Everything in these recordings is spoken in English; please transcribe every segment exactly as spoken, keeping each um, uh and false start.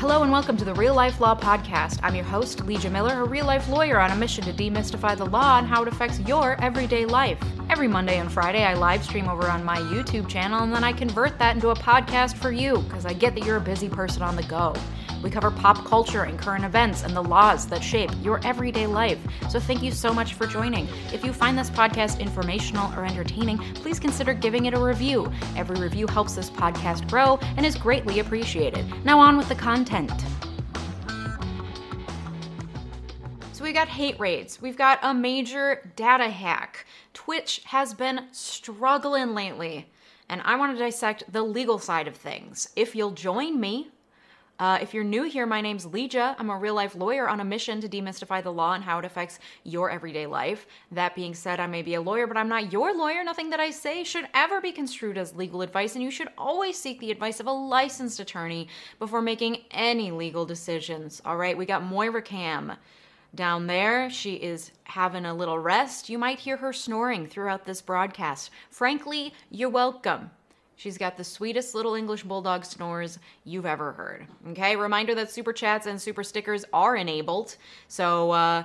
Hello and welcome to the Real Life Law Podcast. I'm your host, Leeja Miller, a real-life lawyer on a mission to demystify the law and how it affects your everyday life. Every Monday and Friday, I live stream over on my YouTube channel, and then I convert that into a podcast for you, because I get that you're a busy person on the go. We cover pop culture and current events and the laws that shape your everyday life. So thank you so much for joining. If you find this podcast informational or entertaining, please consider giving it a review. Every review helps this podcast grow and is greatly appreciated. Now on with the content. So we've got hate raids. We've got a major data hack. Twitch has been struggling lately. And I want to dissect the legal side of things. If you'll join me... Uh, if you're new here, my name's Leeja. I'm a real-life lawyer on a mission to demystify the law and how it affects your everyday life. That being said, I may be a lawyer, but I'm not your lawyer. Nothing that I say should ever be construed as legal advice, and you should always seek the advice of a licensed attorney before making any legal decisions. All right, we got Moira Cam down there. She is having a little rest. You might hear her snoring throughout this broadcast. Frankly, you're welcome. She's got the sweetest little English bulldog snores you've ever heard. Okay, reminder that super chats and super stickers are enabled. So uh,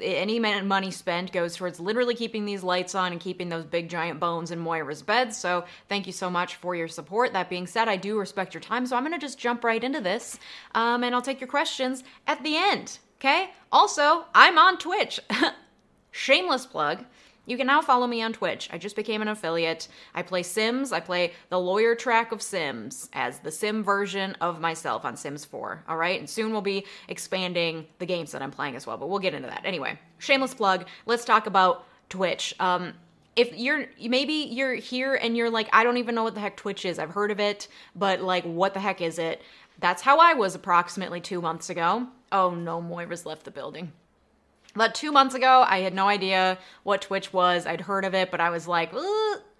any money spent goes towards literally keeping these lights on and keeping those big giant bones in Moira's bed. So thank you so much for your support. That being said, I do respect your time. So I'm going to just jump right into this um, and I'll take your questions at the end. Okay, also, I'm on Twitch. Shameless plug. You can now follow me on Twitch. I just became an affiliate. I play Sims. I play the lawyer track of Sims as the Sim version of myself on Sims four, all right? And soon we'll be expanding the games that I'm playing as well, but we'll get into that. Anyway, shameless plug. Let's talk about Twitch. Um, if you're, maybe you're here and you're like, I don't even know what the heck Twitch is. I've heard of it, but like, what the heck is it? That's how I was approximately two months ago. Oh no, Moira's left the building. About two months ago, I had no idea what Twitch was. I'd heard of it, but I was like,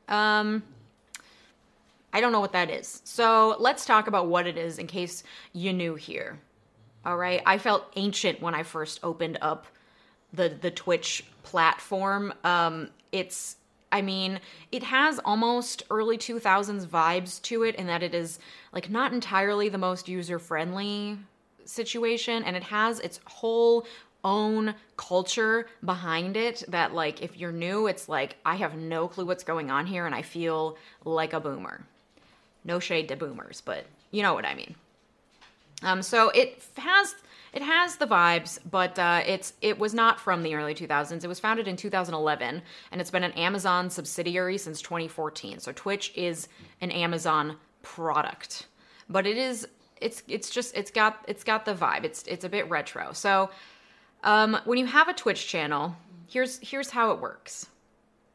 um, I don't know what that is. So let's talk about what it is in case you're new here. All right. I felt ancient when I first opened up the, the Twitch platform. Um, it's, I mean, it has almost early two thousands vibes to it in that it is like not entirely the most user-friendly situation, and it has its whole own culture behind it that, like, if you're new, it's like, I have no clue what's going on here and I feel like a boomer. No shade to boomers, but you know what I mean. Um, so it has it has the vibes, but uh, it's it was not from the early two thousands. It was founded in two thousand eleven, and it's been an Amazon subsidiary since twenty fourteen. So Twitch is an Amazon product, but it is it's it's just it's got it's got the vibe. It's it's a bit retro. So. Um, when you have a Twitch channel, here's here's how it works.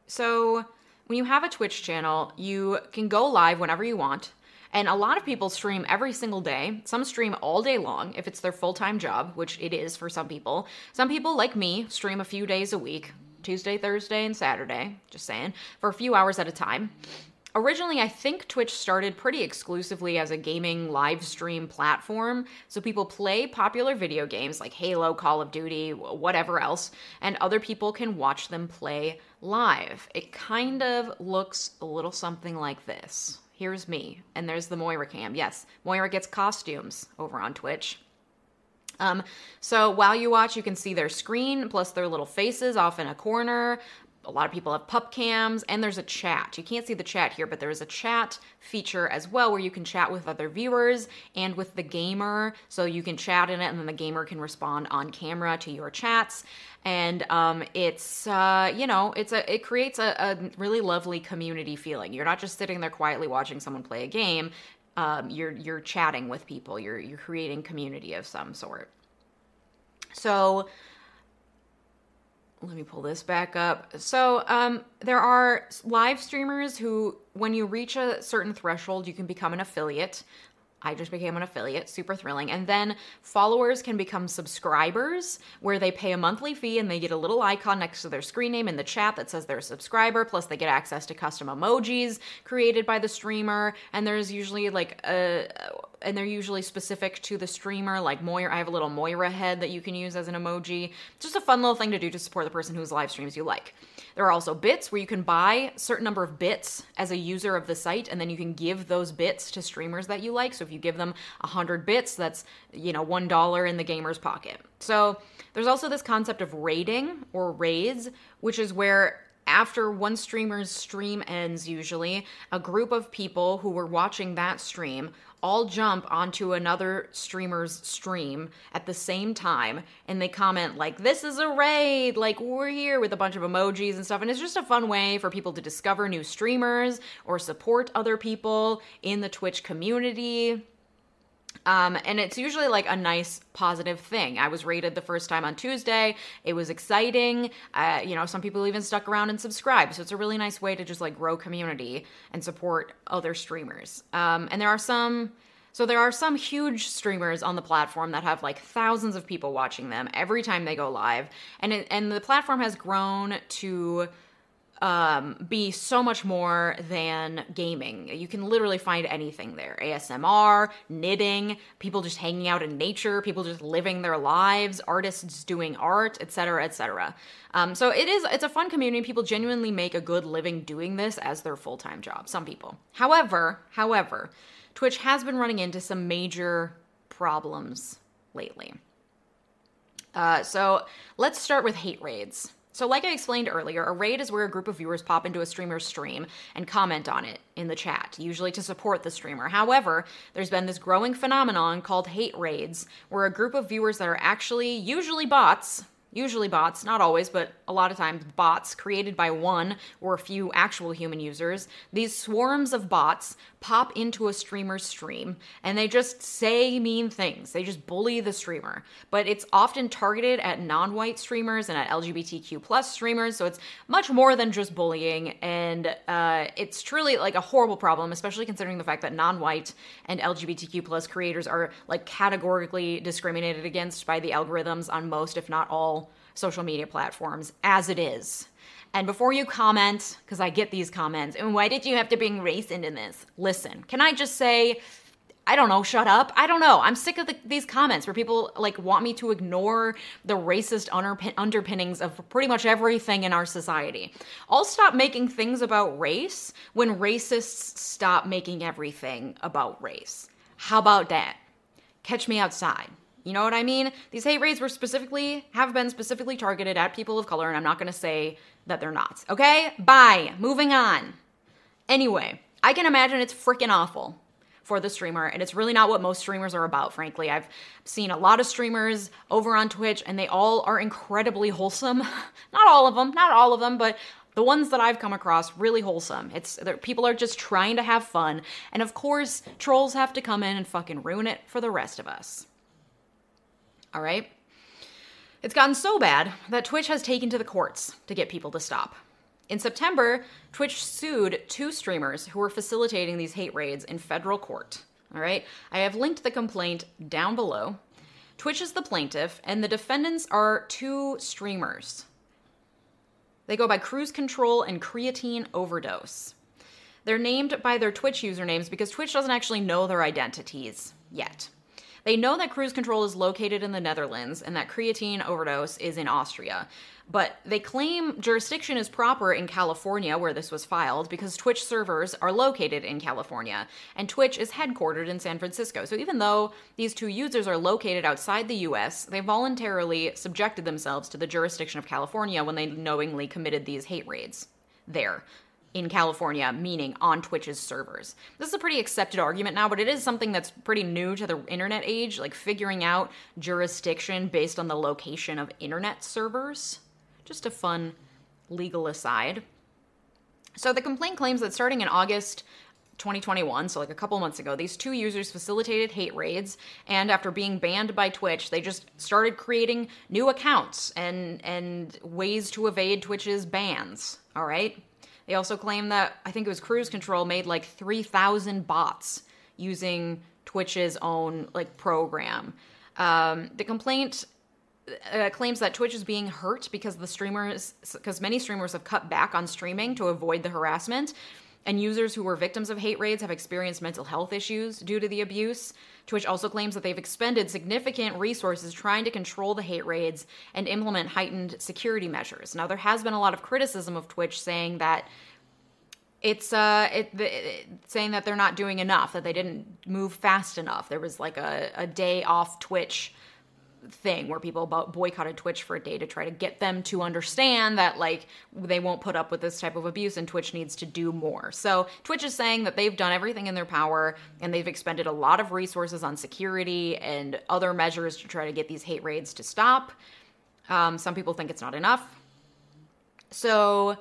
So when you have a Twitch channel, you can go live whenever you want. And a lot of people stream every single day. Some stream all day long if it's their full-time job, which it is for some people. Some people, like me, stream a few days a week, Tuesday, Thursday, and Saturday, just saying, for a few hours at a time. Originally, I think Twitch started pretty exclusively as a gaming live stream platform. So people play popular video games like Halo, Call of Duty, whatever else, and other people can watch them play live. It kind of looks a little something like this. Here's me, and there's the Moira cam. Yes, Moira gets costumes over on Twitch. Um, so while you watch, you can see their screen, plus their little faces off in a corner. A lot of people have pup cams, and there's a chat. You can't see the chat here, but there is a chat feature as well where you can chat with other viewers and with the gamer. So you can chat in it, and then the gamer can respond on camera to your chats. And um, it's, uh, you know, it's a it creates a, a really lovely community feeling. You're not just sitting there quietly watching someone play a game. Um, you're you're chatting with people. You're you're creating community of some sort. So. Let me pull this back up. So um, there are live streamers who, when you reach a certain threshold, you can become an affiliate. I just became an affiliate, super thrilling. And then followers can become subscribers, where they pay a monthly fee and they get a little icon next to their screen name in the chat that says they're a subscriber, plus they get access to custom emojis created by the streamer. And there's usually like a, and they're usually specific to the streamer, like Moira. I have a little Moira head that you can use as an emoji. It's just a fun little thing to do to support the person whose live streams you like. There are also bits where you can buy a certain number of bits as a user of the site, and then you can give those bits to streamers that you like. So if you give them one hundred bits, that's, you know, one dollar in the gamer's pocket. So there's also this concept of raiding or raids, which is where after one streamer's stream ends, usually, a group of people who were watching that stream all jump onto another streamer's stream at the same time, and they comment like, this is a raid, like, we're here, with a bunch of emojis and stuff. And it's just a fun way for people to discover new streamers or support other people in the Twitch community. Um, and it's usually like a nice positive thing. I was rated the first time on Tuesday. It was exciting. Uh, you know, some people even stuck around and subscribed. So it's a really nice way to just like grow community and support other streamers. Um, and there are some, so there are some huge streamers on the platform that have like thousands of people watching them every time they go live. And it, and the platform has grown to Um, be so much more than gaming. You can literally find anything there. A S M R, knitting, people just hanging out in nature, people just living their lives, artists doing art, et cetera, et cetera. Um, so it is, it's a fun community. People genuinely make a good living doing this as their full-time job, some people. However, however, Twitch has been running into some major problems lately. Uh, so let's start with hate raids. So like I explained earlier, a raid is where a group of viewers pop into a streamer's stream and comment on it in the chat, usually to support the streamer. However, there's been this growing phenomenon called hate raids, where a group of viewers that are actually usually bots, usually bots, not always, but a lot of times bots created by one or a few actual human users, these swarms of bots pop into a streamer's stream and they just say mean things. They just bully the streamer. But it's often targeted at non-white streamers and at L G B T Q plus streamers, so it's much more than just bullying, and uh, it's truly like a horrible problem, especially considering the fact that non-white and L G B T Q plus creators are like categorically discriminated against by the algorithms on most, if not all, social media platforms as it is. And before you comment, because I get these comments, and why did you have to bring race into this? Listen, can I just say, I don't know, shut up? I don't know. I'm sick of the, these comments where people like want me to ignore the racist underpin- underpinnings of pretty much everything in our society. I'll stop making things about race when racists stop making everything about race. How about that? Catch me outside. You know what I mean? These hate raids were specifically, have been specifically targeted at people of color, and I'm not going to say that they're not. Okay? Bye. Moving on. Anyway, I can imagine it's freaking awful for the streamer, and it's really not what most streamers are about, frankly. I've seen a lot of streamers over on Twitch, and they all are incredibly wholesome. Not all of them, not all of them, but the ones that I've come across, really wholesome. It's people are just trying to have fun, and of course, trolls have to come in and fucking ruin it for the rest of us. All right? It's gotten so bad that Twitch has taken to the courts to get people to stop. In September, Twitch sued two streamers who were facilitating these hate raids in federal court. All right? I have linked the complaint down below. Twitch is the plaintiff, and the defendants are two streamers. They go by Cruise Control and Creatine Overdose. They're named by their Twitch usernames because Twitch doesn't actually know their identities yet. They know that Cruise Control is located in the Netherlands and that Creatine Overdose is in Austria, but they claim jurisdiction is proper in California, where this was filed, because Twitch servers are located in California, and Twitch is headquartered in San Francisco. So even though these two users are located outside the U S, they voluntarily subjected themselves to the jurisdiction of California when they knowingly committed these hate raids there. In California, meaning on Twitch's servers. This is a pretty accepted argument now, but it is something that's pretty new to the internet age, like figuring out jurisdiction based on the location of internet servers. Just a fun legal aside. So the complaint claims that starting in August twenty twenty-one, so like a couple months ago, these two users facilitated hate raids, and after being banned by Twitch, they just started creating new accounts and, and ways to evade Twitch's bans, all right? They also claim that, I think it was Cruise Control, made like three thousand bots using Twitch's own like program. Um, the complaint uh, claims that Twitch is being hurt because the streamers, because many streamers have cut back on streaming to avoid the harassment, and users who were victims of hate raids have experienced mental health issues due to the abuse. Twitch also claims that they've expended significant resources trying to control the hate raids and implement heightened security measures. Now, there has been a lot of criticism of Twitch saying that It's uh, it, it, saying that they're not doing enough, that they didn't move fast enough. There was like a, a day off Twitch thing where people boycotted Twitch for a day to try to get them to understand that like they won't put up with this type of abuse and Twitch needs to do more. So Twitch is saying that they've done everything in their power and they've expended a lot of resources on security and other measures to try to get these hate raids to stop. Um, some people think it's not enough. So...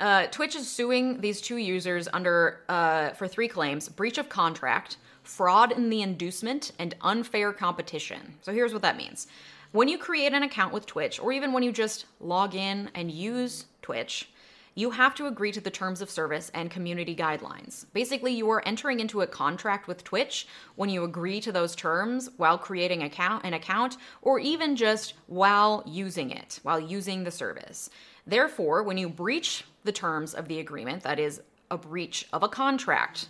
Uh, Twitch is suing these two users under uh, for three claims: breach of contract, fraud in the inducement, and unfair competition. So here's what that means. When you create an account with Twitch, or even when you just log in and use Twitch, you have to agree to the terms of service and community guidelines. Basically, you are entering into a contract with Twitch when you agree to those terms while creating account, an account, or even just while using it, while using the service. Therefore, when you breach the terms of the agreement, that is a breach of a contract,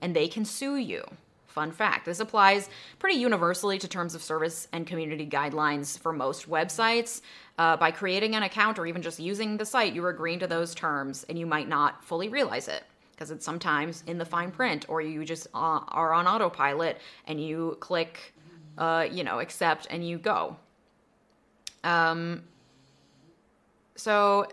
and they can sue you. Fun fact, this applies pretty universally to terms of service and community guidelines for most websites. Uh, by creating an account or even just using the site, you're agreeing to those terms, and you might not fully realize it because it's sometimes in the fine print, or you just uh, are on autopilot and you click, uh, you know, accept and you go. Um. So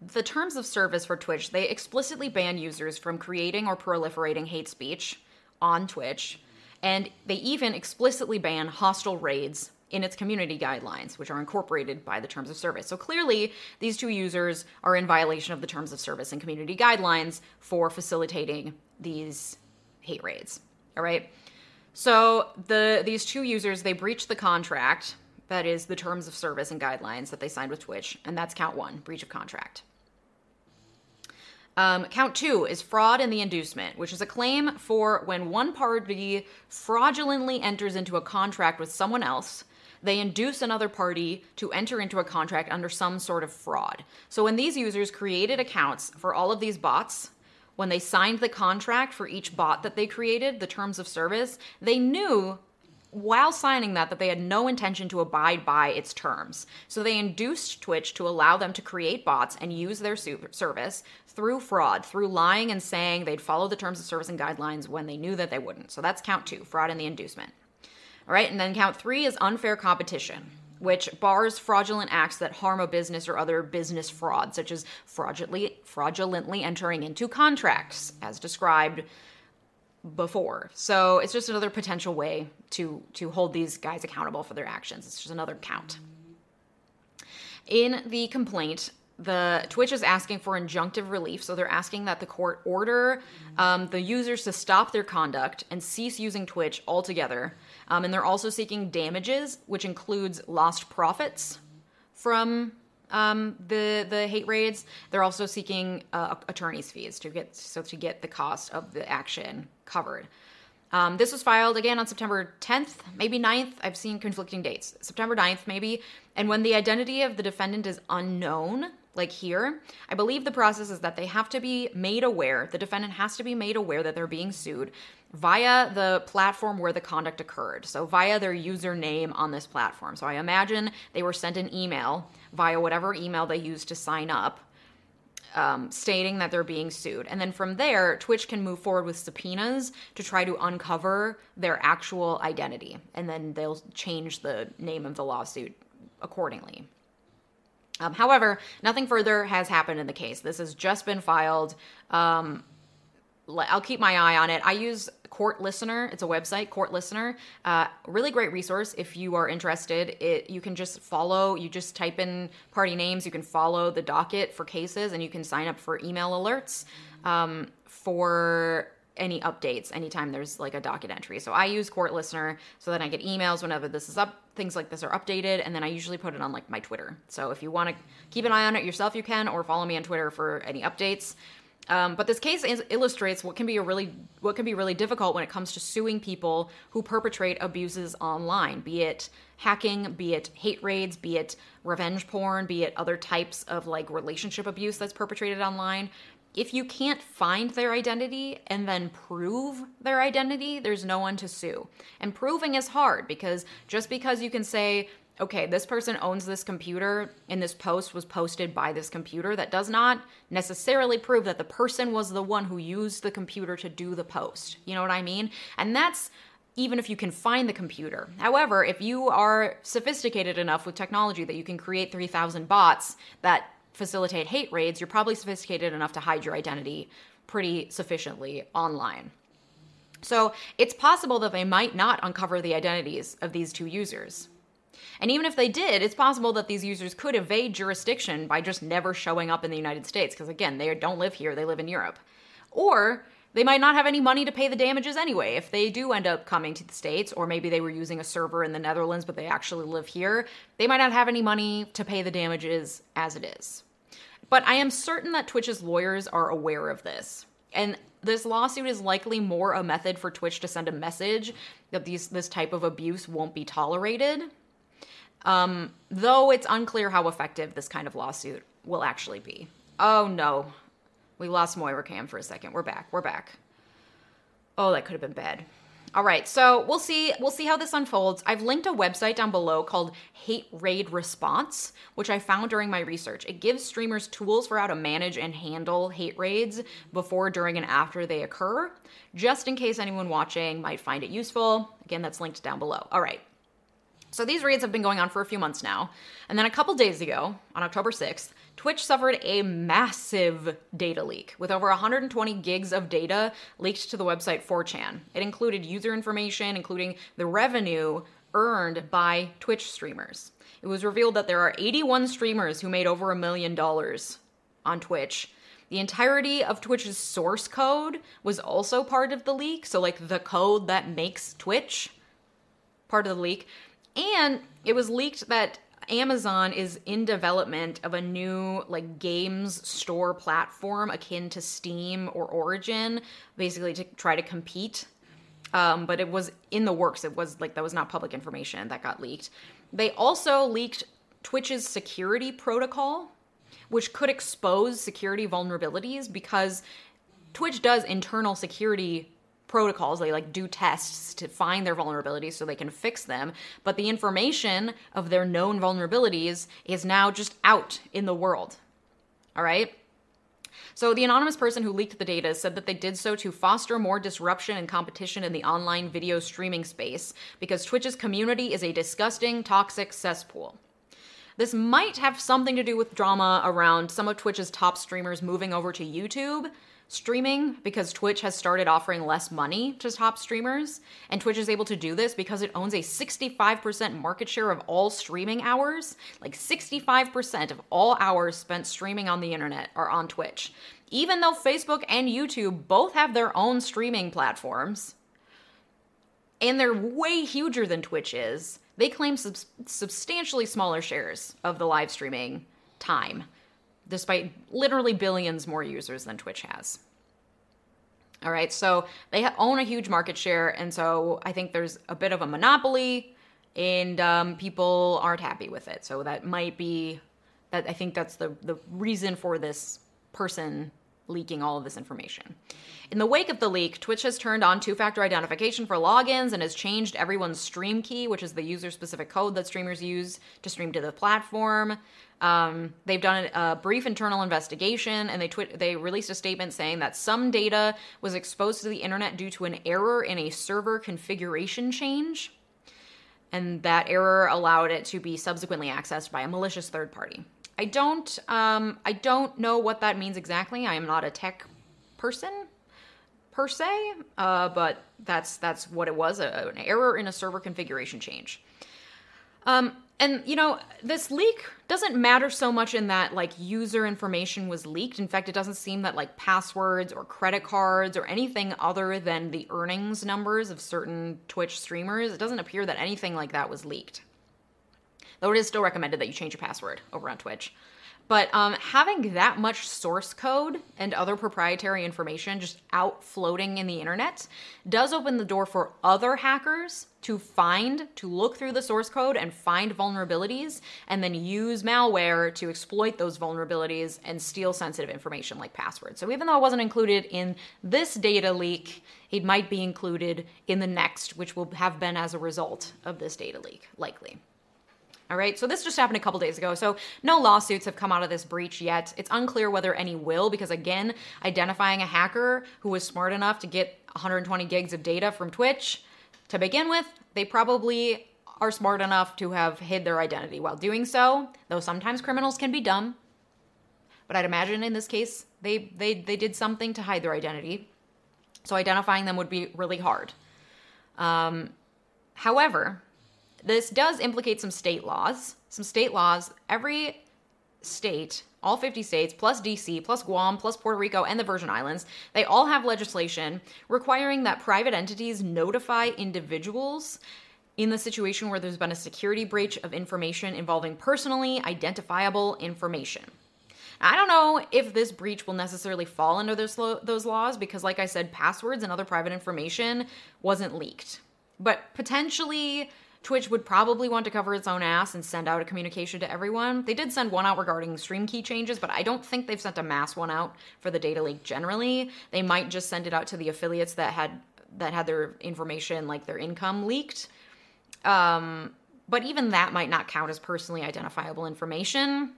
the terms of service for Twitch, they explicitly ban users from creating or proliferating hate speech on Twitch, and they even explicitly ban hostile raids in its community guidelines, which are incorporated by the terms of service. So clearly, these two users are in violation of the terms of service and community guidelines for facilitating these hate raids, all right? So the these two users, they breached the contract. That is the terms of service and guidelines that they signed with Twitch. And that's count one, breach of contract. Um, count two is fraud in the inducement, which is a claim for when one party fraudulently enters into a contract with someone else, they induce another party to enter into a contract under some sort of fraud. So when these users created accounts for all of these bots, when they signed the contract for each bot that they created, the terms of service, they knew while signing that, that they had no intention to abide by its terms. So they induced Twitch to allow them to create bots and use their service through fraud, through lying and saying they'd follow the terms of service and guidelines when they knew that they wouldn't. So that's count two, fraud and the inducement. All right, and then count three is unfair competition, which bars fraudulent acts that harm a business or other business fraud, such as fraudulently, fraudulently entering into contracts, as described before. So it's just another potential way to to hold these guys accountable for their actions. It's just another count. In the complaint, the Twitch is asking for injunctive relief. So they're asking that the court order um, the users to stop their conduct and cease using Twitch altogether. Um, and they're also seeking damages, which includes lost profits from um, the the hate raids. They're also seeking uh, attorney's fees to get so to get the cost of the action covered. Um, this was filed again on September tenth, maybe ninth. I've seen conflicting dates. September ninth, maybe. And when the identity of the defendant is unknown, like here, I believe the process is that they have to be made aware, the defendant has to be made aware that they're being sued via the platform where the conduct occurred. So via their username on this platform. So I imagine they were sent an email via whatever email they used to sign up, Um, stating that they're being sued. And then from there, Twitch can move forward with subpoenas to try to uncover their actual identity. And then they'll change the name of the lawsuit accordingly. Um, however, nothing further has happened in the case. This has just been filed. Um, I'll keep my eye on it. I use Court Listener. It's a website, Court Listener. Uh, really great resource if you are interested. It, you can just follow, you just type in party names. You can follow the docket for cases, and you can sign up for email alerts um, for any updates anytime there's like a docket entry. So I use Court Listener so that I get emails whenever this is up, things like this are updated, and then I usually put it on like my Twitter. So if you want to keep an eye on it yourself, you can, or follow me on Twitter for any updates. Um, but this case is, illustrates what can be a really what can be really difficult when it comes to suing people who perpetrate abuses online, be it hacking, be it hate raids, be it revenge porn, be it other types of like relationship abuse that's perpetrated online. If you can't find their identity and then prove their identity, there's no one to sue. And proving is hard because just because you can say okay, this person owns this computer and this post was posted by this computer, that does not necessarily prove that the person was the one who used the computer to do the post. You know what I mean? And that's even if you can find the computer. However, if you are sophisticated enough with technology that you can create three thousand bots that facilitate hate raids, you're probably sophisticated enough to hide your identity pretty sufficiently online. So it's possible that they might not uncover the identities of these two users. And even if they did, it's possible that these users could evade jurisdiction by just never showing up in the United States, because again, they don't live here, they live in Europe. Or they might not have any money to pay the damages anyway if they do end up coming to the States, or maybe they were using a server in the Netherlands but they actually live here. They might not have any money to pay the damages as it is. But I am certain that Twitch's lawyers are aware of this. And this lawsuit is likely more a method for Twitch to send a message that these, this type of abuse won't be tolerated. Um, though it's unclear how effective this kind of lawsuit will actually be. Oh no, we lost Moira Cam for a second. We're back, we're back. Oh, that could have been bad. All right, so we'll see, we'll see how this unfolds. I've linked a website down below called Hate Raid Response, which I found during my research. It gives streamers tools for how to manage and handle hate raids before, during, and after they occur, just in case anyone watching might find it useful. Again, that's linked down below. All right. So these raids have been going on for a few months now. And then a couple days ago, on October sixth, Twitch suffered a massive data leak with over one hundred twenty gigs of data leaked to the website four chan. It included user information, including the revenue earned by Twitch streamers. It was revealed that there are eighty-one streamers who made over a million dollars on Twitch. The entirety of Twitch's source code was also part of the leak. So like the code that makes Twitch part of the leak. And it was leaked that Amazon is in development of a new like games store platform akin to Steam or Origin, basically to try to compete. Um, but it was in the works. It was like, that was not public information that got leaked. They also leaked Twitch's security protocol, which could expose security vulnerabilities because Twitch does internal security protocols. They like do tests to find their vulnerabilities so they can fix them. But the information of their known vulnerabilities is now just out in the world. All right. So the anonymous person who leaked the data said that they did so to foster more disruption and competition in the online video streaming space because Twitch's community is a disgusting, toxic cesspool. This might have something to do with drama around some of Twitch's top streamers moving over to YouTube streaming because Twitch has started offering less money to top streamers, and Twitch is able to do this because it owns a sixty-five percent market share of all streaming hours. Like sixty-five percent of all hours spent streaming on the internet are on Twitch. Even though Facebook and YouTube both have their own streaming platforms, and they're way huger than Twitch is, they claim sub- substantially smaller shares of the live streaming time, despite literally billions more users than Twitch has. All right, so they own a huge market share, and so I think there's a bit of a monopoly, and um, people aren't happy with it. So that might be, that I think that's the, the reason for this person leaking all of this information. In the wake of the leak, Twitch has turned on two-factor identification for logins and has changed everyone's stream key, which is the user-specific code that streamers use to stream to the platform. Um, they've done a brief internal investigation, and they twi- they released a statement saying that some data was exposed to the internet due to an error in a server configuration change, and that error allowed it to be subsequently accessed by a malicious third party. I don't, um, I don't know what that means exactly. I am not a tech person, per se, uh, but that's that's what it was, a, an error in a server configuration change. Um, and, you know, this leak doesn't matter so much in that, like, user information was leaked. In fact, it doesn't seem that, like, passwords or credit cards or anything other than the earnings numbers of certain Twitch streamers, it doesn't appear that anything like that was leaked. Though it is still recommended that you change your password over on Twitch. But um, having that much source code and other proprietary information just out floating in the internet does open the door for other hackers to find, to look through the source code and find vulnerabilities and then use malware to exploit those vulnerabilities and steal sensitive information like passwords. So even though it wasn't included in this data leak, it might be included in the next, which will have been as a result of this data leak, likely. All right, so this just happened a couple days ago, so no lawsuits have come out of this breach yet. It's unclear whether any will, because again, identifying a hacker who was smart enough to get one hundred twenty gigs of data from Twitch to begin with, they probably are smart enough to have hid their identity while doing so, though sometimes criminals can be dumb. But I'd imagine in this case, they, they, they did something to hide their identity, so identifying them would be really hard. Um, however, this does implicate some state laws. Some state laws, every state, all fifty states, plus D C, plus Guam, plus Puerto Rico, and the Virgin Islands, they all have legislation requiring that private entities notify individuals in the situation where there's been a security breach of information involving personally identifiable information. I don't know if this breach will necessarily fall under those, lo- those laws because, like I said, passwords and other private information wasn't leaked. But potentially, Twitch would probably want to cover its own ass and send out a communication to everyone. They did send one out regarding stream key changes, but I don't think they've sent a mass one out for the data leak generally. They might just send it out to the affiliates that had that had their information, like their income, leaked. Um, but even that might not count as personally identifiable information.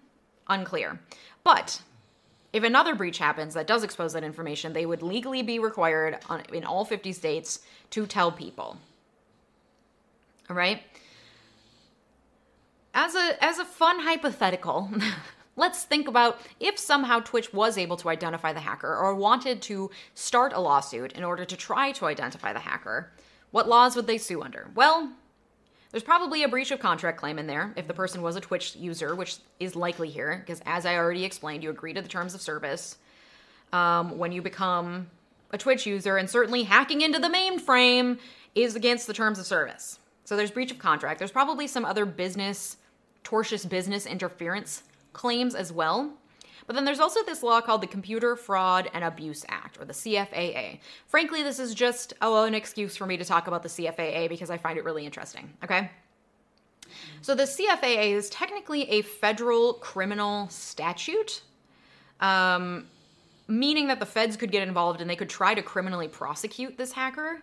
Unclear. But if another breach happens that does expose that information, they would legally be required on, in all fifty states to tell people. All right? As a, as a fun hypothetical, let's think about if somehow Twitch was able to identify the hacker or wanted to start a lawsuit in order to try to identify the hacker, what laws would they sue under? Well, there's probably a breach of contract claim in there if the person was a Twitch user, which is likely here, because as I already explained, you agree to the terms of service um, when you become a Twitch user, and certainly hacking into the mainframe is against the terms of service. So there's breach of contract. There's probably some other business, tortious business interference claims as well. But then there's also this law called the Computer Fraud and Abuse Act, or the C F A A. Frankly, this is just oh, an excuse for me to talk about the C F A A because I find it really interesting, okay? So the C F A A is technically a federal criminal statute, um, meaning that the feds could get involved and they could try to criminally prosecute this hacker.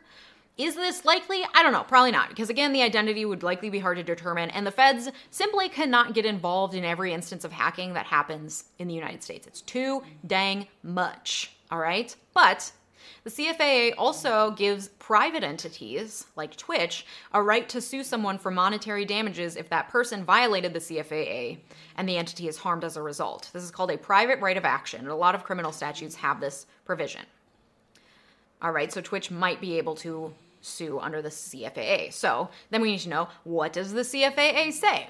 Is this likely? I don't know. Probably not. Because again, the identity would likely be hard to determine, and the feds simply cannot get involved in every instance of hacking that happens in the United States. It's too dang much. All right? But the C F A A also gives private entities, like Twitch, a right to sue someone for monetary damages if that person violated the C F A A and the entity is harmed as a result. This is called a private right of action, and a lot of criminal statutes have this provision. All right, so Twitch might be able to sue under the C F A A. So then we need to know, what does the C F A A say?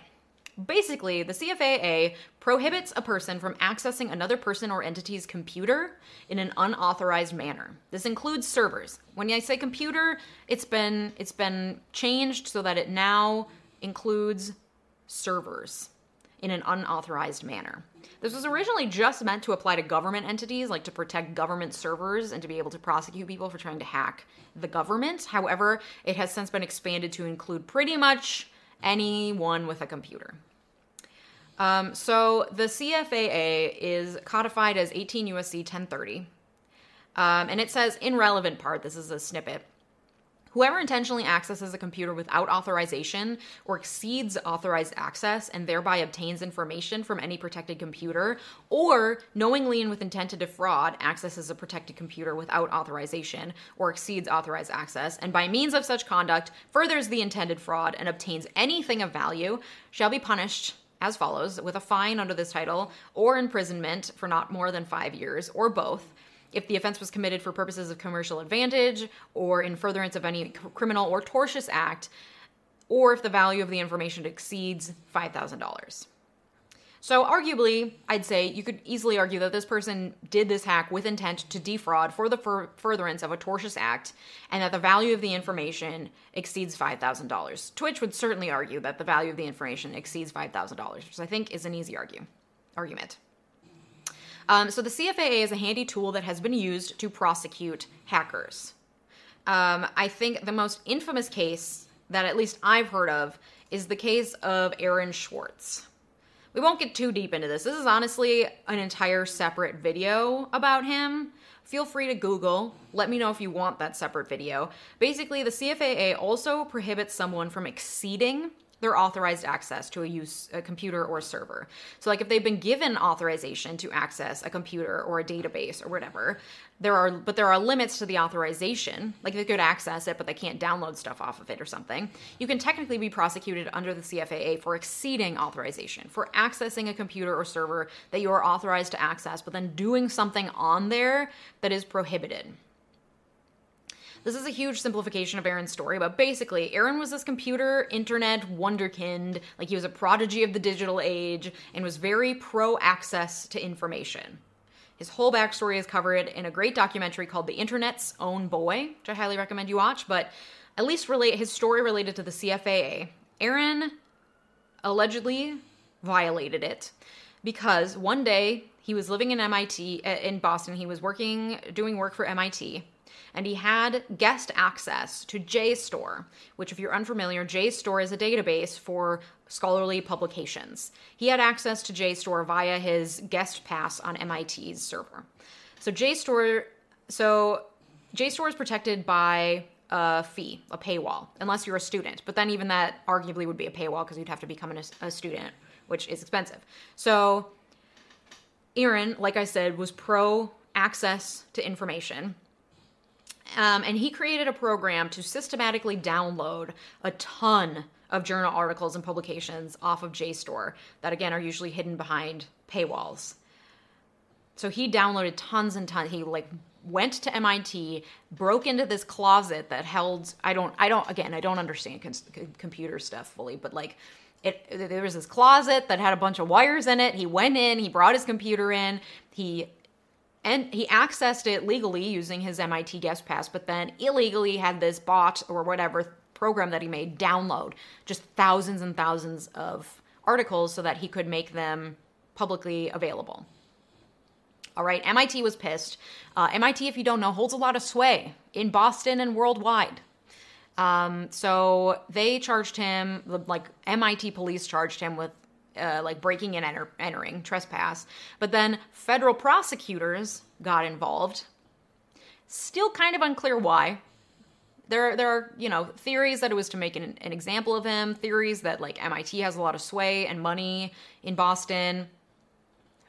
Basically, the C F A A prohibits a person from accessing another person or entity's computer in an unauthorized manner. This includes servers. When I say computer, it's been it's been changed so that it now includes servers in an unauthorized manner. This was originally just meant to apply to government entities, like to protect government servers and to be able to prosecute people for trying to hack the government. However, it has since been expanded to include pretty much anyone with a computer. Um, so the C F A A is codified as eighteen U S C ten thirty. Um, and it says, in relevant part, this is a snippet, whoever intentionally accesses a computer without authorization or exceeds authorized access and thereby obtains information from any protected computer, or knowingly and with intent to defraud accesses a protected computer without authorization or exceeds authorized access, and by means of such conduct furthers the intended fraud and obtains anything of value, shall be punished as follows with a fine under this title or imprisonment for not more than five years or both, if the offense was committed for purposes of commercial advantage or in furtherance of any criminal or tortious act, or if the value of the information exceeds five thousand dollars. So arguably, I'd say you could easily argue that this person did this hack with intent to defraud for the fur- furtherance of a tortious act, and that the value of the information exceeds five thousand dollars. Twitch would certainly argue that the value of the information exceeds five thousand dollars, which I think is an easy argue, argument. Um, so the C F A A is a handy tool that has been used to prosecute hackers. Um, I think the most infamous case that at least I've heard of is the case of Aaron Schwartz. We won't get too deep into this. This is honestly an entire separate video about him. Feel free to Google. Let me know if you want that separate video. Basically, the C F A A also prohibits someone from exceeding their authorized access to a use a computer or server. So like if they've been given authorization to access a computer or a database or whatever, there are but there are limits to the authorization. Like they could access it, but they can't download stuff off of it or something. You can technically be prosecuted under the C F A A for exceeding authorization, for accessing a computer or server that you are authorized to access, but then doing something on there that is prohibited. This is a huge simplification of Aaron's story, but basically Aaron was this computer, internet, wonderkind, like he was a prodigy of the digital age and was very pro-access to information. His whole backstory is covered in a great documentary called The Internet's Own Boy, which I highly recommend you watch, but at least relate his story related to the C F A A. Aaron allegedly violated it because one day he was living in M I T, in Boston, he was working, doing work for M I T, and he had guest access to JSTOR, which if you're unfamiliar, JSTOR is a database for scholarly publications. He had access to JSTOR via his guest pass on M I T's server. So JSTOR, so JSTOR is protected by a fee, a paywall, unless you're a student. But then even that arguably would be a paywall because you'd have to become an, a student, which is expensive. So Aaron, like I said, was pro access to information. Um, and he created a program to systematically download a ton of journal articles and publications off of JSTOR that, again, are usually hidden behind paywalls. So he downloaded tons and tons. He, like, went to M I T, broke into this closet that held, I don't, I don't, again, I don't understand com- computer stuff fully, but, like, It, there was this closet that had a bunch of wires in it. He went in, he brought his computer in, he... and he accessed it legally using his M I T guest pass, but then illegally had this bot or whatever program that he made download just thousands and thousands of articles so that he could make them publicly available. All right, M I T was pissed. Uh, M I T, if you don't know, holds a lot of sway in Boston and worldwide. Um, so they charged him, like M I T police charged him with Uh, like breaking and enter- entering, trespass. But then federal prosecutors got involved. Still kind of unclear why. There, there are, you know, theories that it was to make an, an example of him, theories that like M I T has a lot of sway and money in Boston.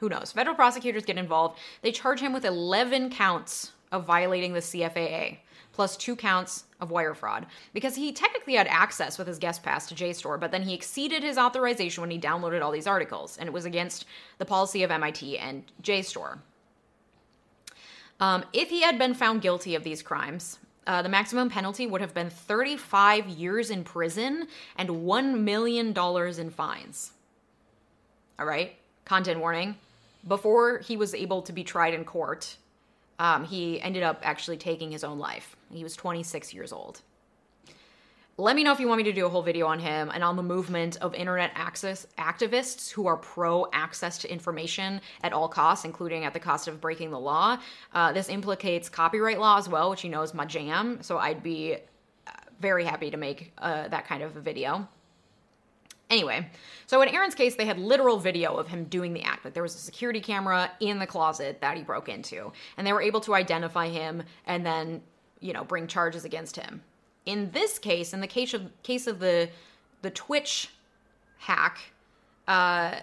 Who knows? Federal prosecutors get involved. They charge him with eleven counts of violating the C F A A, plus two counts of wire fraud, because he technically had access with his guest pass to JSTOR, but then he exceeded his authorization when he downloaded all these articles, and it was against the policy of M I T and JSTOR. Um, if he had been found guilty of these crimes, uh, the maximum penalty would have been thirty-five years in prison and one million dollars in fines. All right, content warning. Before he was able to be tried in court, Um, he ended up actually taking his own life. He was twenty-six years old. Let me know if you want me to do a whole video on him and on the movement of internet access activists who are pro-access to information at all costs, including at the cost of breaking the law. Uh, this implicates copyright law as well, which you know is my jam, so I'd be very happy to make uh, that kind of a video. Anyway, so in Aaron's case, they had literal video of him doing the act. Like there was a security camera in the closet that he broke into, and they were able to identify him and then, you know, bring charges against him. In this case, in the case of case of the the Twitch hack, uh,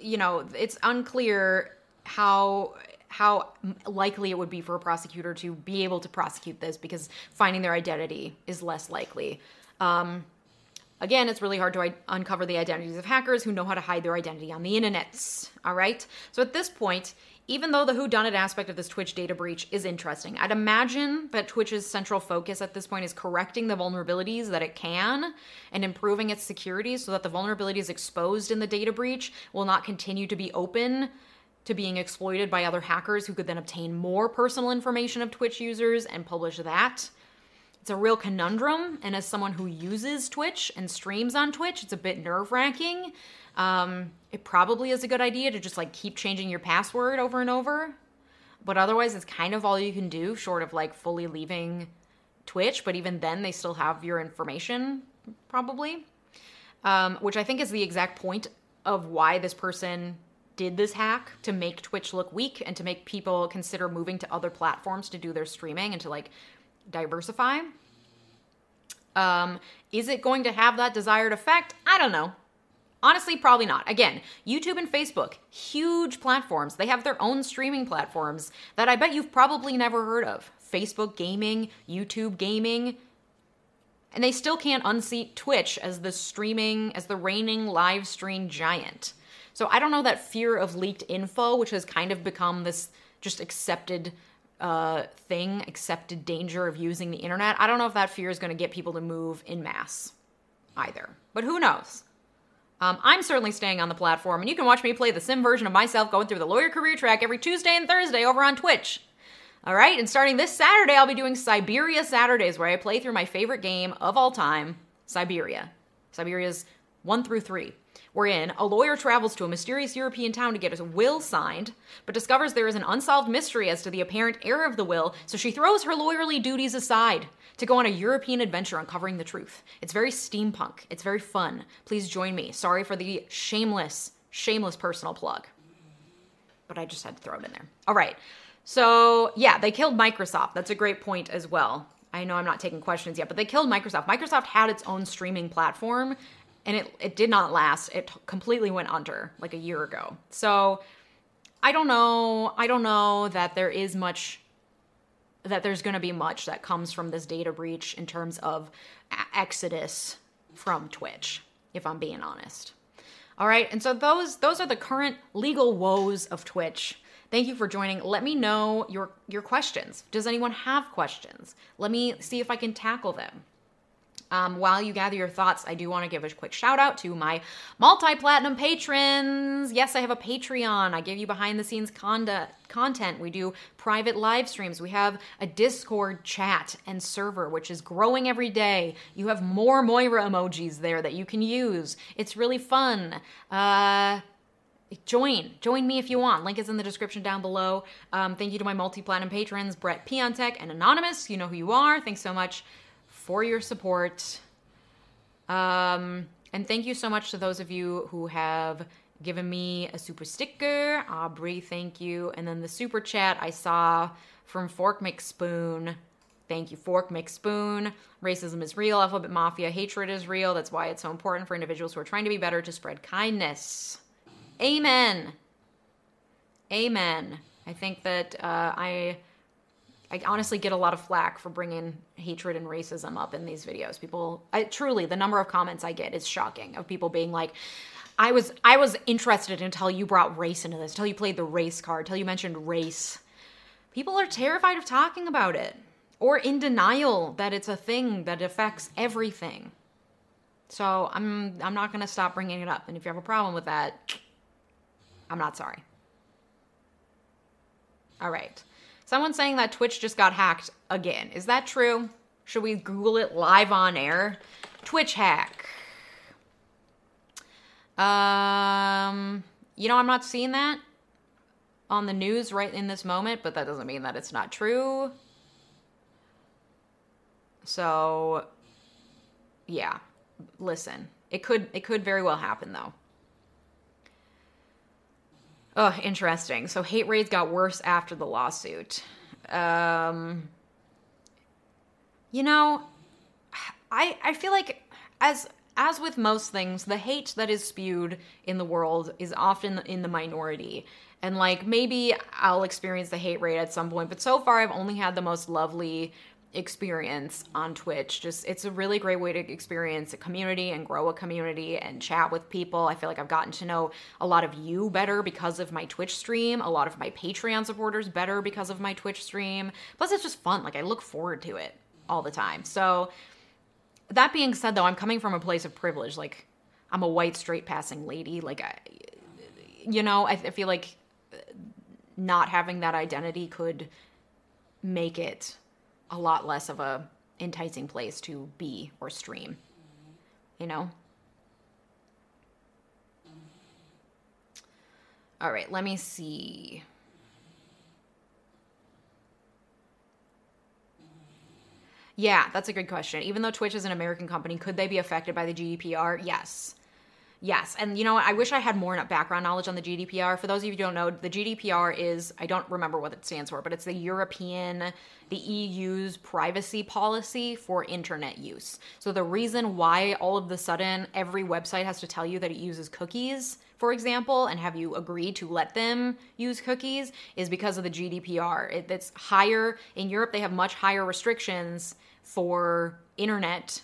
you know, it's unclear how. how likely it would be for a prosecutor to be able to prosecute this because finding their identity is less likely. Um, again, it's really hard to I- uncover the identities of hackers who know how to hide their identity on the internets, all right? So at this point, even though the whodunit aspect of this Twitch data breach is interesting, I'd imagine that Twitch's central focus at this point is correcting the vulnerabilities that it can and improving its security so that the vulnerabilities exposed in the data breach will not continue to be open to being exploited by other hackers who could then obtain more personal information of Twitch users and publish that. It's a real conundrum, and as someone who uses Twitch and streams on Twitch, it's a bit nerve-wracking. Um, it probably is a good idea to just like keep changing your password over and over, but otherwise it's kind of all you can do short of like fully leaving Twitch, but even then they still have your information probably, um, which I think is the exact point of why this person did this hack, to make Twitch look weak and to make people consider moving to other platforms to do their streaming and to like diversify. Um, is it going to have that desired effect? I don't know. Honestly, probably not. Again, YouTube and Facebook, huge platforms. They have their own streaming platforms that I bet you've probably never heard of. Facebook gaming, YouTube gaming, and they still can't unseat Twitch as the streaming, as the reigning live stream giant. So I don't know, that fear of leaked info, which has kind of become this just accepted uh, thing, accepted danger of using the internet. I don't know if that fear is going to get people to move in mass either, but who knows? Um, I'm certainly staying on the platform, and you can watch me play the sim version of myself going through the lawyer career track every Tuesday and Thursday over on Twitch. All right, and starting this Saturday, I'll be doing Siberia Saturdays, where I play through my favorite game of all time, Siberia. Siberia's one through three. Wherein a lawyer travels to a mysterious European town to get his will signed, but discovers there is an unsolved mystery as to the apparent heir of the will, so she throws her lawyerly duties aside to go on a European adventure uncovering the truth. It's very steampunk. It's very fun. Please join me. Sorry for the shameless, shameless personal plug. But I just had to throw it in there. All right. So yeah, they killed Microsoft. That's a great point as well. I know I'm not taking questions yet, but they killed Microsoft. Microsoft had its own streaming platform, and it, it did not last. It completely went under like a year ago. So I don't know. I don't know that there is much, that there's going to be much that comes from this data breach in terms of exodus from Twitch, if I'm being honest. All right. And so those, those are the current legal woes of Twitch. Thank you for joining. Let me know your, your questions. Does anyone have questions? Let me see if I can tackle them. Um, while you gather your thoughts, I do want to give a quick shout out to my multi-platinum patrons. Yes, I have a Patreon. I give you behind the scenes content. We do private live streams. We have a Discord chat and server, which is growing every day. You have more Moira emojis there that you can use. It's really fun. Uh... Join. Join me if you want. Link is in the description down below. Um, thank you to my multi-platinum patrons, Brett Piontek and Anonymous. You know who you are. Thanks so much for your support. Um, and thank you so much to those of you who have given me a super sticker. Aubrey, thank you. And then the super chat I saw from Fork McSpoon. Thank you, Fork McSpoon. Racism is real. Alphabet Mafia. Hatred is real. That's why it's so important for individuals who are trying to be better to spread kindness. Amen. Amen. I think that uh, I, I honestly get a lot of flack for bringing hatred and racism up in these videos. People, I, truly, the number of comments I get is shocking, of people being like, I was, I was interested until you brought race into this, until you played the race card, until you mentioned race. People are terrified of talking about it, or in denial that it's a thing that affects everything. So I'm, I'm not going to stop bringing it up. And if you have a problem with that, I'm not sorry. All right. Someone's saying that Twitch just got hacked again. Is that true? Should we Google it live on air? Twitch hack. Um, you know, I'm not seeing that on the news right in this moment, but that doesn't mean that it's not true. So, yeah. Listen, it could, it could very well happen, though. Oh, interesting. So hate raids got worse after the lawsuit. Um, you know, I I feel like as as with most things, the hate that is spewed in the world is often in the minority. And like, maybe I'll experience the hate raid at some point, but so far I've only had the most lovely experience on Twitch. Just, it's a really great way to experience a community and grow a community and chat with people. I feel like I've gotten to know a lot of you better because of my Twitch stream, a lot of my Patreon supporters better because of my Twitch stream. Plus it's just fun. Like, I look forward to it all the time. So that being said, though, I'm coming from a place of privilege. Like, I'm a white, straight passing lady. Like, I, you know, I, I feel like not having that identity could make it a lot less of a enticing place to be or stream, you know? All right, let me see. Yeah, that's a good question. Even though Twitch is an American company, could they be affected by the G D P R? Yes. Yes, and you know what? I wish I had more background knowledge on the G D P R. For those of you who don't know, the G D P R is, I don't remember what it stands for, but it's the European, the E U's privacy policy for internet use. So the reason why all of the sudden every website has to tell you that it uses cookies, for example, and have you agreed to let them use cookies is because of the G D P R. It, it's higher, in Europe they have much higher restrictions for internet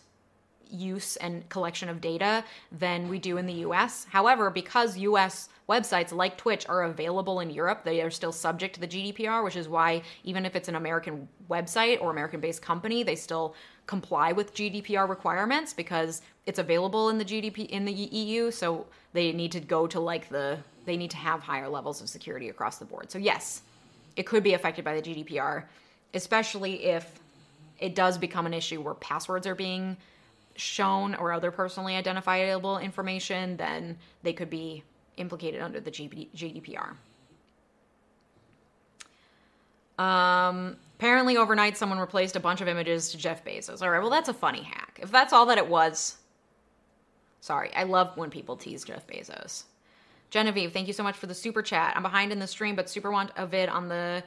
use and collection of data than we do in the U S. However, because U S websites like Twitch are available in Europe, they are still subject to the G D P R, which is why even if it's an American website or American-based company, they still comply with G D P R requirements because it's available in the G D P in the E U, so they need to go to like the, they need to have higher levels of security across the board. So yes, it could be affected by the G D P R, especially if it does become an issue where passwords are being shown or other personally identifiable information, then they could be implicated under the G D P R. Um, apparently overnight someone replaced a bunch of images to Jeff Bezos. All right, well that's a funny hack. If that's all that it was, sorry, I love when people tease Jeff Bezos. Genevieve, thank you so much for the super chat. I'm behind in the stream, but super want a vid on the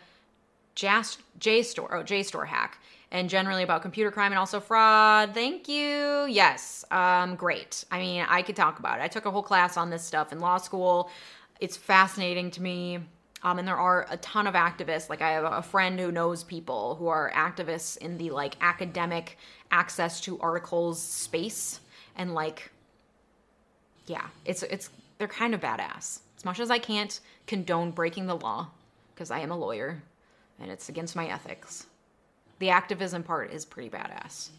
JSTOR, oh, JSTOR hack. And generally about computer crime and also fraud. Thank you. Yes, um, great. I mean, I could talk about it. I took a whole class on this stuff in law school. It's fascinating to me. Um, and there are a ton of activists. Like I have a friend who knows people who are activists in the like academic access to articles space. And like, yeah, it's, it's, they're kind of badass. As much as I can't condone breaking the law because I am a lawyer and it's against my ethics. The activism part is pretty badass.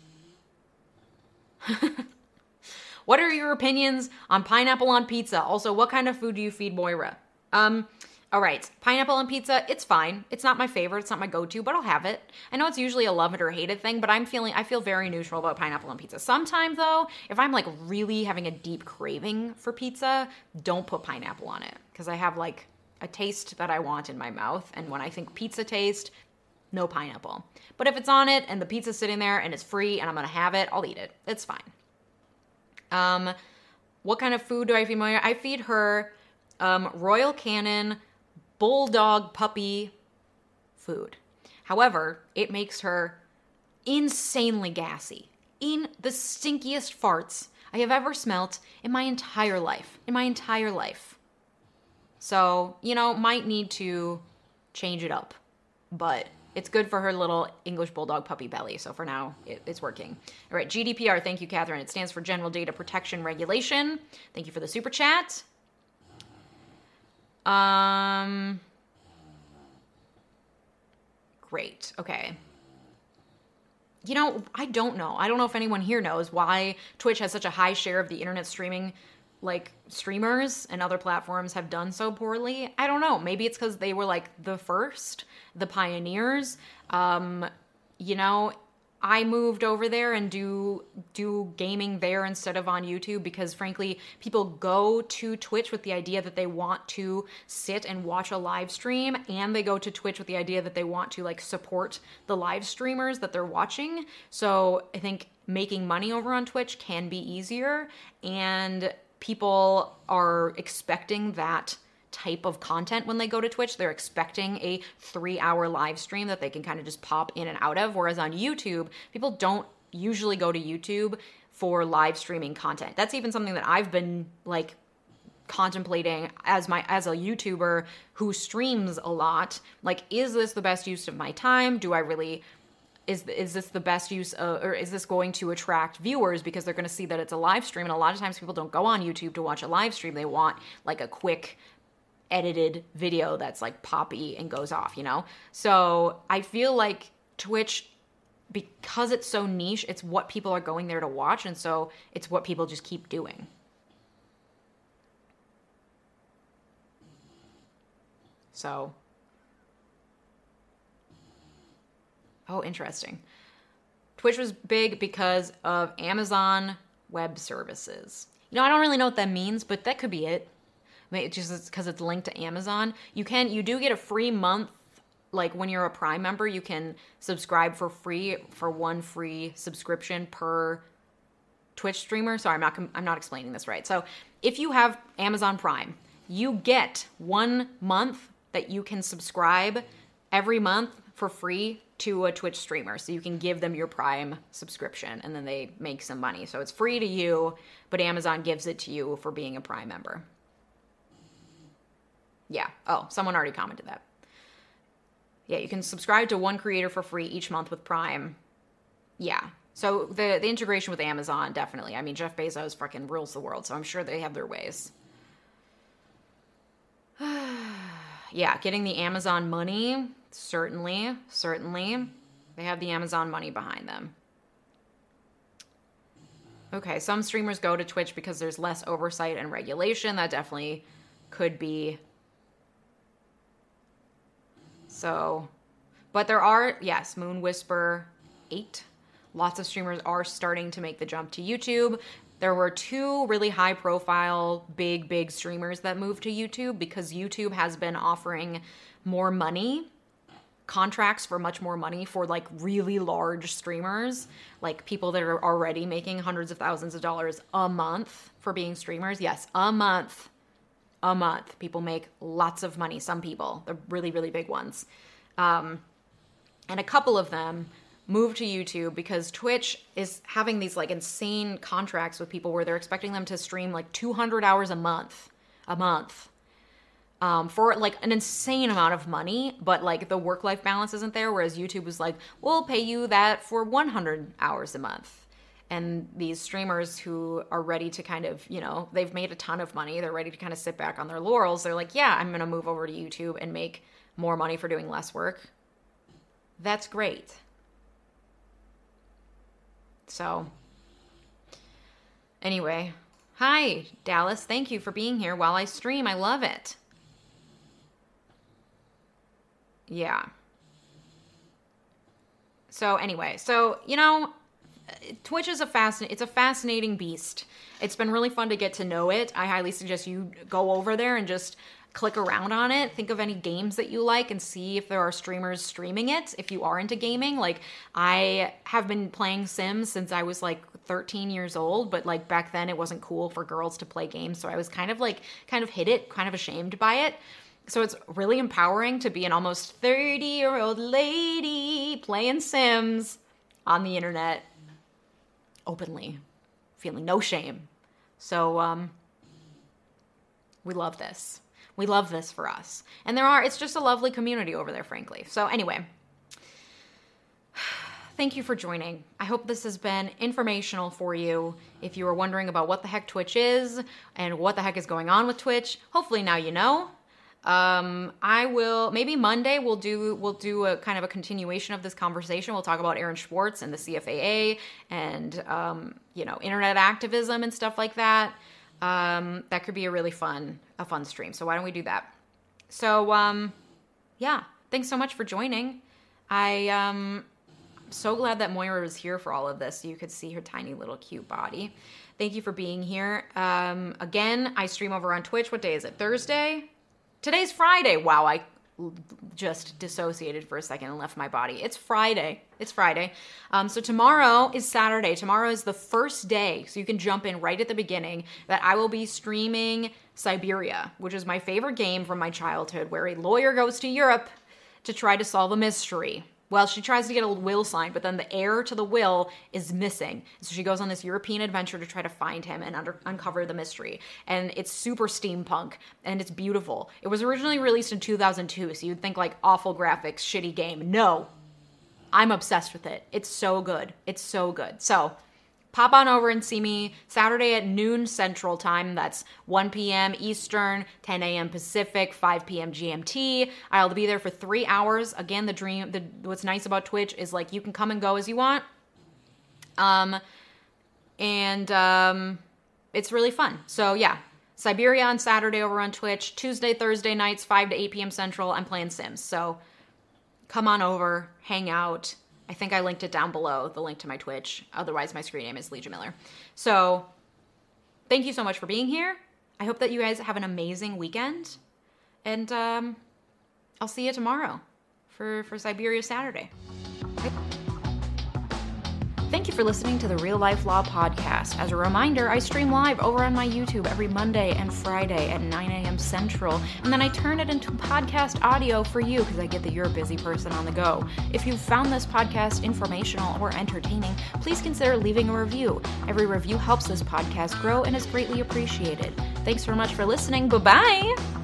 What are your opinions on pineapple on pizza? Also, what kind of food do you feed Moira? Um, all right, pineapple on pizza, it's fine. It's not my favorite, it's not my go-to, but I'll have it. I know it's usually a love it or hate it thing, but I'm feeling, I feel very neutral about pineapple on pizza. Sometimes though, if I'm like really having a deep craving for pizza, don't put pineapple on it. Cause I have like a taste that I want in my mouth. And when I think pizza taste, no pineapple. But if it's on it and the pizza's sitting there and it's free and I'm gonna have it, I'll eat it. It's fine. Um, what kind of food do I feed Moira? I feed her um, Royal Canin Bulldog Puppy food. However, it makes her insanely gassy. In the stinkiest farts I have ever smelt in my entire life. In my entire life. So, you know, might need to change it up. But it's good for her little English Bulldog puppy belly. So for now, it, it's working. All right, G D P R. Thank you, Catherine. It stands for General Data Protection Regulation. Thank you for the super chat. Um, great. Okay. You know, I don't know. I don't know if anyone here knows why Twitch has such a high share of the internet streaming. Like streamers and other platforms have done so poorly. I don't know. Maybe it's because they were like the first, the pioneers. Um, you know, I moved over there and do do gaming there instead of on YouTube because frankly, people go to Twitch with the idea that they want to sit and watch a live stream, and they go to Twitch with the idea that they want to like support the live streamers that they're watching. So I think making money over on Twitch can be easier, and people are expecting that type of content when they go to Twitch. They're expecting a three-hour live stream that they can kind of just pop in and out of, whereas on YouTube, people don't usually go to YouTube for live streaming content. That's even something that I've been like contemplating as my as a YouTuber who streams a lot. Like, is this the best use of my time? Do I really... Is, is this the best use of, or is this going to attract viewers because they're going to see that it's a live stream? And a lot of times people don't go on YouTube to watch a live stream. They want like a quick edited video that's like poppy and goes off, you know? So I feel like Twitch, because it's so niche, it's what people are going there to watch. And so it's what people just keep doing. So... Oh, interesting. Twitch was big because of Amazon Web Services. You know, I don't really know what that means, but that could be it. I mean, it's just because it's linked to Amazon. You can, you do get a free month. Like when you're a Prime member, you can subscribe for free for one free subscription per Twitch streamer. Sorry, I'm not, I'm not explaining this right. So if you have Amazon Prime, you get one month that you can subscribe every month for free to a Twitch streamer. So you can give them your Prime subscription and then they make some money. So it's free to you, but Amazon gives it to you for being a Prime member. Yeah. Oh, someone already commented that. Yeah, you can subscribe to one creator for free each month with Prime. Yeah. So the, the integration with Amazon, definitely. I mean, Jeff Bezos fucking rules the world, so I'm sure they have their ways. Yeah, getting the Amazon money, certainly, certainly. They have the Amazon money behind them. Okay, some streamers go to Twitch because there's less oversight and regulation. That definitely could be... So, but there are, yes, Moon Whisper eight. Lots of streamers are starting to make the jump to YouTube. There were two really high profile, big, big streamers that moved to YouTube because YouTube has been offering more money, contracts for much more money for like really large streamers, like people that are already making hundreds of thousands of dollars a month for being streamers. Yes, a month. A month. People make lots of money. Some people, the really, really big ones. Um, and a couple of them move to YouTube because Twitch is having these like insane contracts with people where they're expecting them to stream like two hundred hours a month, a month, um, for like an insane amount of money. But like the work-life balance isn't there. Whereas YouTube was like, we'll pay you that for one hundred hours a month. And these streamers who are ready to kind of, you know, they've made a ton of money. They're ready to kind of sit back on their laurels. They're like, yeah, I'm going to move over to YouTube and make more money for doing less work. That's great. So anyway, hi, Dallas. Thank you for being here while I stream. I love it. Yeah. So anyway, so, you know... Twitch is a fascin- it's a fascinating beast. It's been really fun to get to know it. I highly suggest you go over there and just click around on it. Think of any games that you like and see if there are streamers streaming it. If you are into gaming, like I have been playing Sims since I was like thirteen years old, but like back then it wasn't cool for girls to play games. So I was kind of like, kind of hid it, kind of ashamed by it. So it's really empowering to be an almost thirty year old lady playing Sims on the internet. Openly, feeling no shame. So um, we love this. We love this for us. And there are, it's just a lovely community over there, frankly. So anyway, thank you for joining. I hope this has been informational for you. If you were wondering about what the heck Twitch is and what the heck is going on with Twitch, hopefully now you know. Um, I will, maybe Monday we'll do, we'll do a kind of a continuation of this conversation. We'll talk about Aaron Schwartz and the C F A A and, um, you know, internet activism and stuff like that. Um, that could be a really fun, a fun stream. So why don't we do that? So, um, yeah, thanks so much for joining. I, um, I'm so glad that Moira was here for all of this. So you could see her tiny little cute body. Thank you for being here. Um, again, I stream over on Twitch. What day is it? Thursday? Today's Friday. Wow, I just dissociated for a second and left my body. It's Friday. It's Friday. Um, so tomorrow is Saturday. Tomorrow is the first day, so you can jump in right at the beginning, that I will be streaming Siberia, which is my favorite game from my childhood, where a lawyer goes to Europe to try to solve a mystery. Well, she tries to get a will signed, but then the heir to the will is missing. So she goes on this European adventure to try to find him and under, uncover the mystery. And it's super steampunk, and it's beautiful. It was originally released in two thousand two, so you'd think like awful graphics, shitty game. No, I'm obsessed with it. It's so good. It's so good. So pop on over and see me Saturday at noon Central Time. That's one p m Eastern, ten a m Pacific, five p m G M T. I'll be there for three hours. Again, the dream. The, what's nice about Twitch is like you can come and go as you want, um, and um, it's really fun. So yeah, Siberia on Saturday over on Twitch. Tuesday, Thursday nights, five to eight p m Central. I'm playing Sims, so come on over, hang out. I think I linked it down below, the link to my Twitch. Otherwise, my screen name is Leeja Miller. So thank you so much for being here. I hope that you guys have an amazing weekend. And um, I'll see you tomorrow for, for Siberia Saturday. Bye. Thank you for listening to the Real Life Law Podcast. As a reminder, I stream live over on my YouTube every Monday and Friday at nine a.m. Central, and then I turn it into podcast audio for you because I get that you're a busy person on the go. If you've found this podcast informational or entertaining, please consider leaving a review. Every review helps this podcast grow and is greatly appreciated. Thanks so much for listening. Bye-bye!